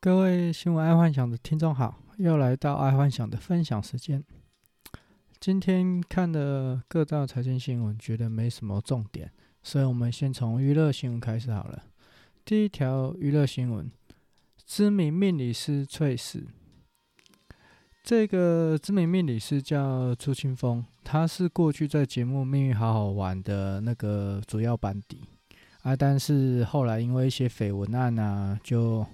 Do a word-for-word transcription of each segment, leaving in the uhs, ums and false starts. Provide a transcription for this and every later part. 各位新闻爱幻想的听众好，又来到爱幻想的分享时间。今天看的各大财经新闻觉得没什么重点，所以我们先从娱乐新闻开始好了。第一条娱乐新闻，知名命理师猝死。这个知名命理师叫朱清峰，他是过去在节目《命运好好玩》的那个主要班底啊，但是后来因为一些绯闻案啊，就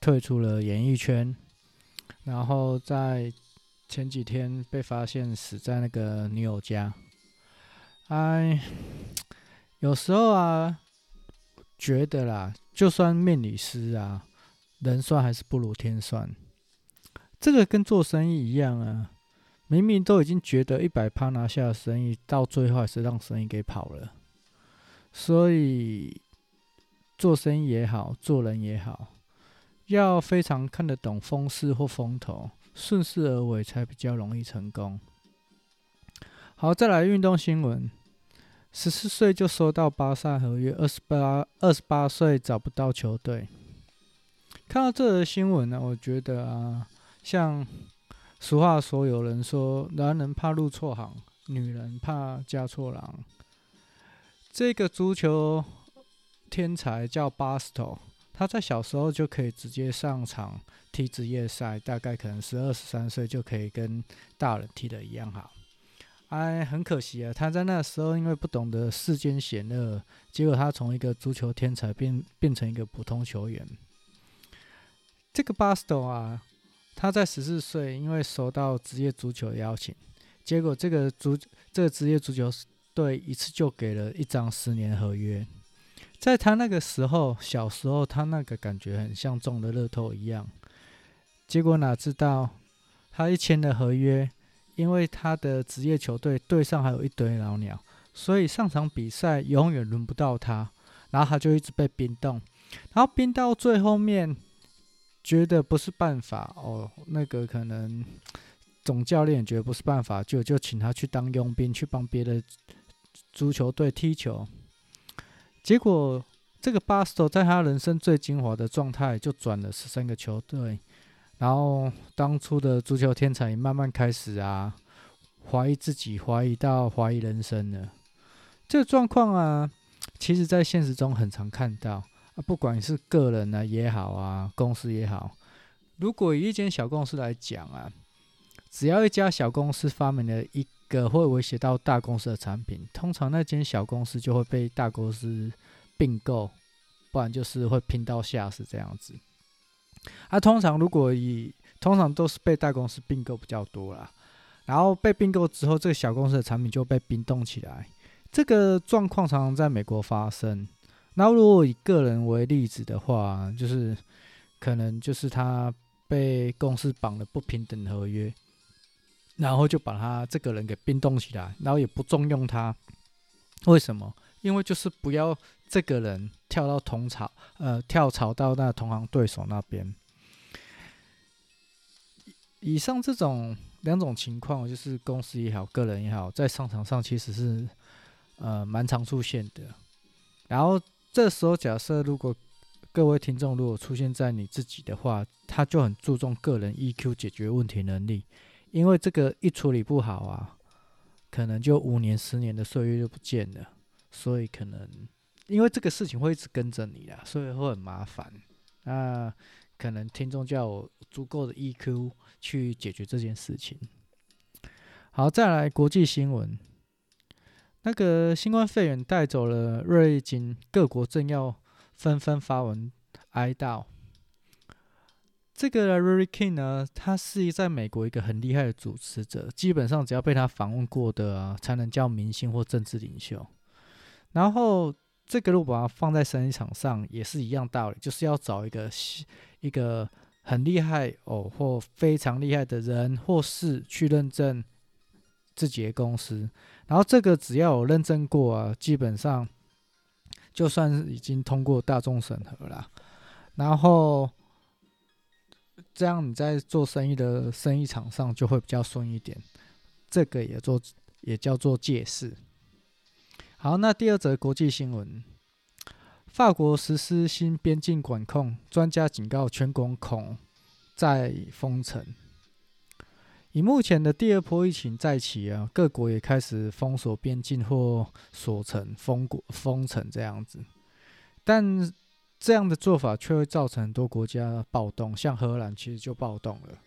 退出了演艺圈。然后在前几天被发现死在那个女友家。哎，有时候啊，觉得啦，就算命理师啊，人算还是不如天算。这个跟做生意一样啊，明明都已经觉得 百分之百 拿下的生意，到最后还是让生意给跑了。所以做生意也好，做人也好，要非常看得懂风势或风头，顺势而为才比较容易成功。好，再来运动新闻。十四岁就收到巴萨合约， 28岁找不到球队。看到这则新闻呢，我觉得啊，像俗话说，有人说男人怕入错行，女人怕嫁错郎。这个足球天才叫巴斯托，他在小时候就可以直接上场踢职业赛，大概可能十二十三岁就可以跟大人踢的一样好。哎，很可惜啊，他在那时候因为不懂得世间险恶，结果他从一个足球天才 变, 变成一个普通球员。这个巴斯托啊，他在十四岁因为收到职业足球的邀请，结果这个足这个职业足球队一次就给了一张十年合约。在他那个时候，小时候他那个感觉很像中了乐透一样，结果哪知道他一签了合约，因为他的职业球队队上还有一堆老鸟，所以上场比赛永远轮不到他，然后他就一直被冰冻，然后冰到最后面觉得不是办法哦，那个可能总教练觉得不是办法，就就请他去当佣兵，去帮别的足球队踢球。结果这个巴斯托在他人生最精华的状态就转了十三个球队，然后当初的足球天才慢慢开始啊怀疑自己，怀疑到怀疑人生了。这个状况啊，其实在现实中很常看到啊，不管是个人啊也好啊，公司也好，如果以一间小公司来讲啊，只要一家小公司发明了一个会威胁到大公司的产品，通常那间小公司就会被大公司并购，不然就是会拼到下市这样子。啊，通常如果以通常都是被大公司并购比较多啦，然后被并购之后，这个小公司的产品就被冰冻起来。这个状况常常在美国发生。那如果以个人为例子的话，就是可能就是他被公司绑了不平等合约，然后就把他这个人给冰冻起来，然后也不重用他。为什么？因为就是不要这个人跳到同槽，呃，跳槽到那同行对手那边。以上这种两种情况，就是公司也好，个人也好，在商场上其实是呃蛮常出现的。然后这时候假设如果各位听众如果出现在你自己的话，他就很注重个人 E Q 解决问题能力，因为这个一处理不好啊，可能就五年十年的岁月就不见了，所以可能因为这个事情会一直跟着你啦，所以会很麻烦。那可能听众就要有足够的 E Q 去解决这件事情。好，再来国际新闻。那个新冠肺炎带走了瑞金，各国政要纷纷发文哀悼。这个 Rudy King 呢，他是在美国一个很厉害的主持者，基本上只要被他访问过的啊，才能叫明星或政治领袖。然后这个如果把它放在生意场上也是一样道理，就是要找一个一个很厉害哦或非常厉害的人或事去认证自己的公司，然后这个只要有认证过啊，基本上就算是已经通过大众审核啦。然后这样你在做生意的生意场上就会比较顺一点，这个也做也叫做借势。好，那第二则国际新闻，法国实施新边境管控，专家警告全国恐再封城。以目前的第二波疫情再起啊，各国也开始封锁边境或锁城、封国、封城这样子。但这样的做法却会造成很多国家暴动，像荷兰其实就暴动了。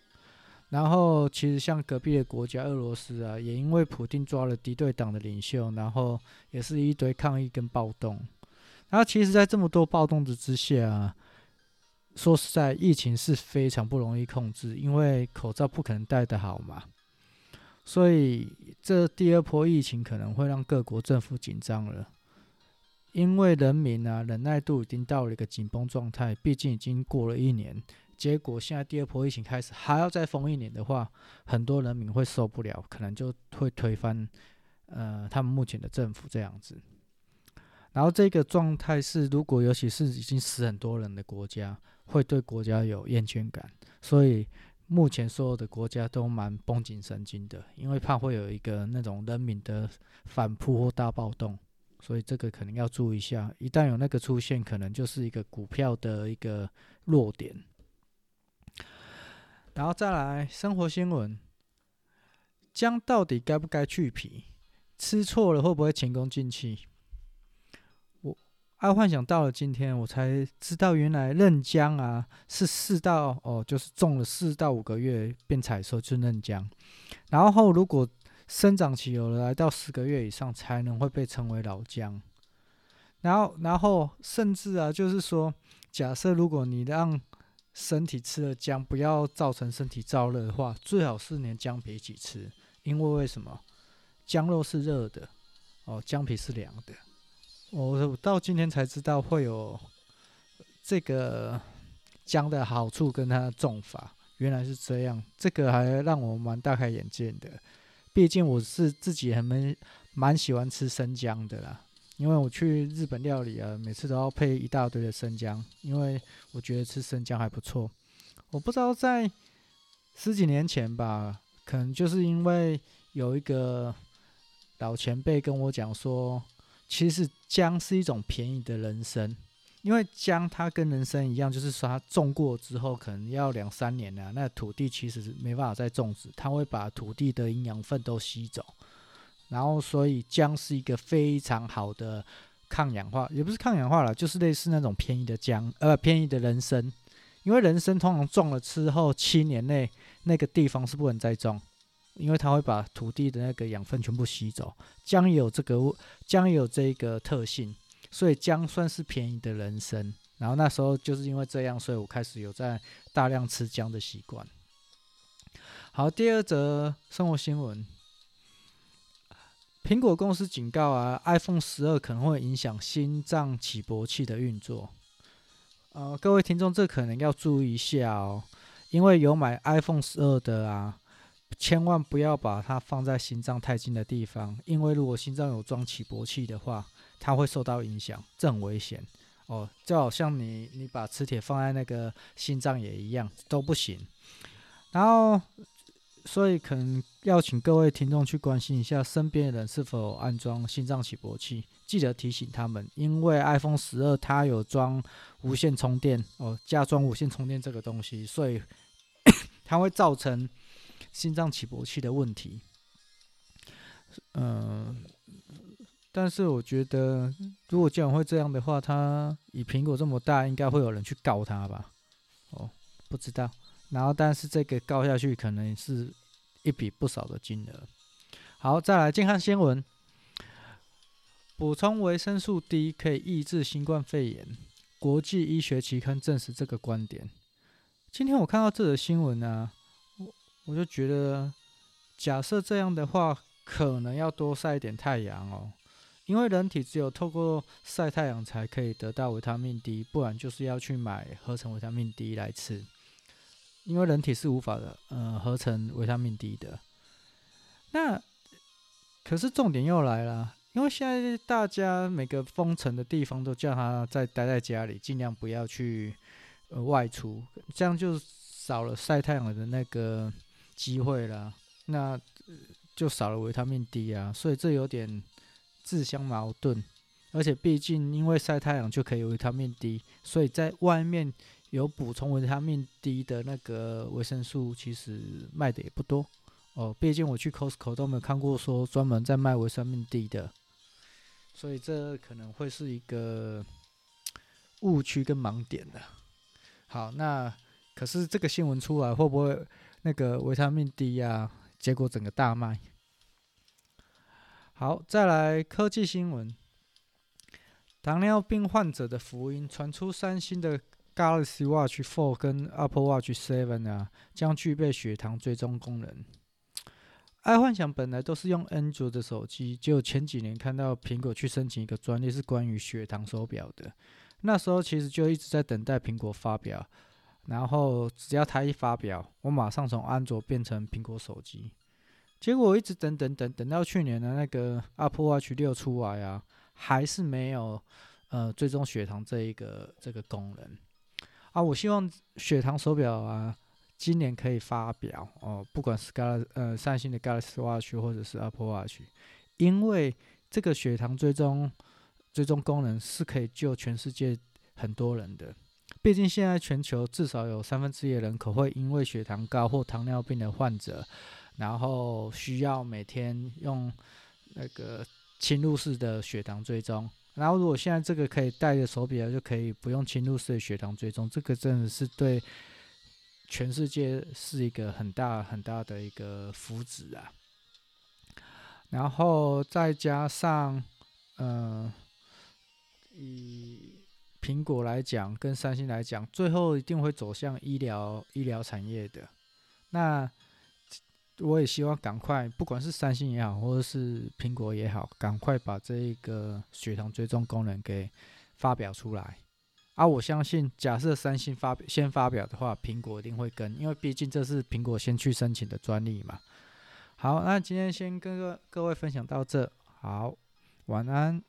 然后其实像隔壁的国家俄罗斯啊，也因为普丁抓了敌对党的领袖，然后也是一堆抗议跟暴动。然后其实在这么多暴动之下啊，说实在疫情是非常不容易控制，因为口罩不可能戴得好嘛，所以这第二波疫情可能会让各国政府紧张了，因为人民啊忍耐度已经到了一个紧绷状态，毕竟已经过了一年，结果现在第二波疫情开始还要再封一年的话，很多人民会受不了，可能就会推翻呃他们目前的政府这样子。然后这个状态是，如果尤其是已经死很多人的国家，会对国家有厌倦感，所以目前所有的国家都蛮绷紧神经的，因为怕会有一个那种人民的反扑或大暴动，所以这个可能要注意一下，一旦有那个出现，可能就是一个股票的一个弱点。然后再来生活新闻，姜到底该不该去皮？吃错了会不会前功尽弃？我爱幻想到了今天，我才知道原来嫩姜啊是四到哦，就是种了四到五个月便采收就是嫩姜，然后如果生长期有了来到十个月以上才能会被称为老姜。然后然后甚至啊就是说，假设如果你让身体吃了姜不要造成身体燥热的话，最好是连姜皮一起吃，因为为什么？姜肉是热的哦，姜皮是凉的。我到今天才知道会有这个姜的好处跟它的种法，原来是这样，这个还让我蛮大开眼界的。毕竟我是自己还蛮蛮喜欢吃生姜的啦，因为我去日本料理啊，每次都要配一大堆的生姜，因为我觉得吃生姜还不错。我不知道在十几年前吧，可能就是因为有一个老前辈跟我讲说，其实姜是一种便宜的人参，因为姜它跟人参一样，就是说它种过之后可能要两三年啊，那土地其实没办法再种植，它会把土地的营养分都吸走。然后所以姜是一个非常好的抗氧化，也不是抗氧化啦，就是类似那种便宜的姜呃便宜的人参，因为人参通常种了之后七年内那个地方是不能再种，因为它会把土地的那个养分全部吸走。姜也有这个姜也有这个特性，所以姜算是便宜的人参。然后那时候就是因为这样，所以我开始有在大量吃姜的习惯。好，第二则生活新闻，苹果公司警告啊 ，iPhone 十二 可能会影响心脏起搏器的运作。呃，各位听众，这可能要注意一下哦，因为有买 iPhone 十二 的啊，千万不要把它放在心脏太近的地方，因为如果心脏有装起搏器的话，它会受到影响，这很危险哦。就好像你你把磁铁放在那个心脏也一样，都不行。然后。所以可能要请各位听众去关心一下身边的人是否安装心脏起搏器，记得提醒他们，因为 iPhone 十二 它有装无线充电哦，加装无线充电这个东西，所以它会造成心脏起搏器的问题。嗯、呃，但是我觉得如果既然会这样的话，它以苹果这么大，应该会有人去告它吧？哦，不知道。然后但是这个告下去可能是一笔不少的金额。好，再来健康新闻，补充维生素 D 可以抑制新冠肺炎，国际医学期刊证实这个观点。今天我看到这则新闻啊， 我, 我就觉得假设这样的话，可能要多晒一点太阳哦，因为人体只有透过晒太阳才可以得到维他命 D， 不然就是要去买合成维他命 D 来吃，因为人体是无法的、呃、合成维他命 D 的。那可是重点又来了，因为现在大家每个封城的地方都叫他在待在家里，尽量不要去、呃、外出，这样就少了晒太阳的那个机会啦，那就少了维他命 D 啊，所以这有点自相矛盾。而且毕竟因为晒太阳就可以有维他命 D， 所以在外面有补充维他命 D 的那个维生素其实卖的也不多哦，毕竟我去 Costco 都没有看过说专门在卖维生素 D 的，所以这可能会是一个误区跟盲点的。好，那可是这个新闻出来会不会那个维他命 D 啊，结果整个大卖？好，再来科技新闻，糖尿病患者的福音传出，三星的 Galaxy Watch 四 跟 Apple Watch 七 啊，将具备血糖追踪功能。爱幻想本来都是用 Android 的手机，结果前几年看到苹果去申请一个专利，是关于血糖手表的。那时候其实就一直在等待苹果发表，然后只要它一发表，我马上从安卓变成苹果手机。结果我一直等等等等到去年的那个 Apple Watch 六出来啊，还是没有呃追踪血糖这一个这个功能啊。我希望血糖手表啊今年可以发表哦，不管是 Galaxy 呃三星的 Galaxy Watch 或者是 Apple Watch， 因为这个血糖追踪追踪功能是可以救全世界很多人的。毕竟现在全球至少有三分之一的人口会因为血糖高或糖尿病的患者，然后需要每天用那个侵入式的血糖追踪，然后如果现在这个可以戴着手表就可以不用侵入式的血糖追踪，这个真的是对全世界是一个很大很大的一个福祉啊。然后再加上呃，以苹果来讲跟三星来讲，最后一定会走向医疗医疗产业的。那我也希望赶快，不管是三星也好，或者是苹果也好，赶快把这个血糖追踪功能给发表出来啊！我相信，假设三星发表先发表的话，苹果一定会跟，因为毕竟这是苹果先去申请的专利嘛。好，那今天先跟各位分享到这，好，晚安。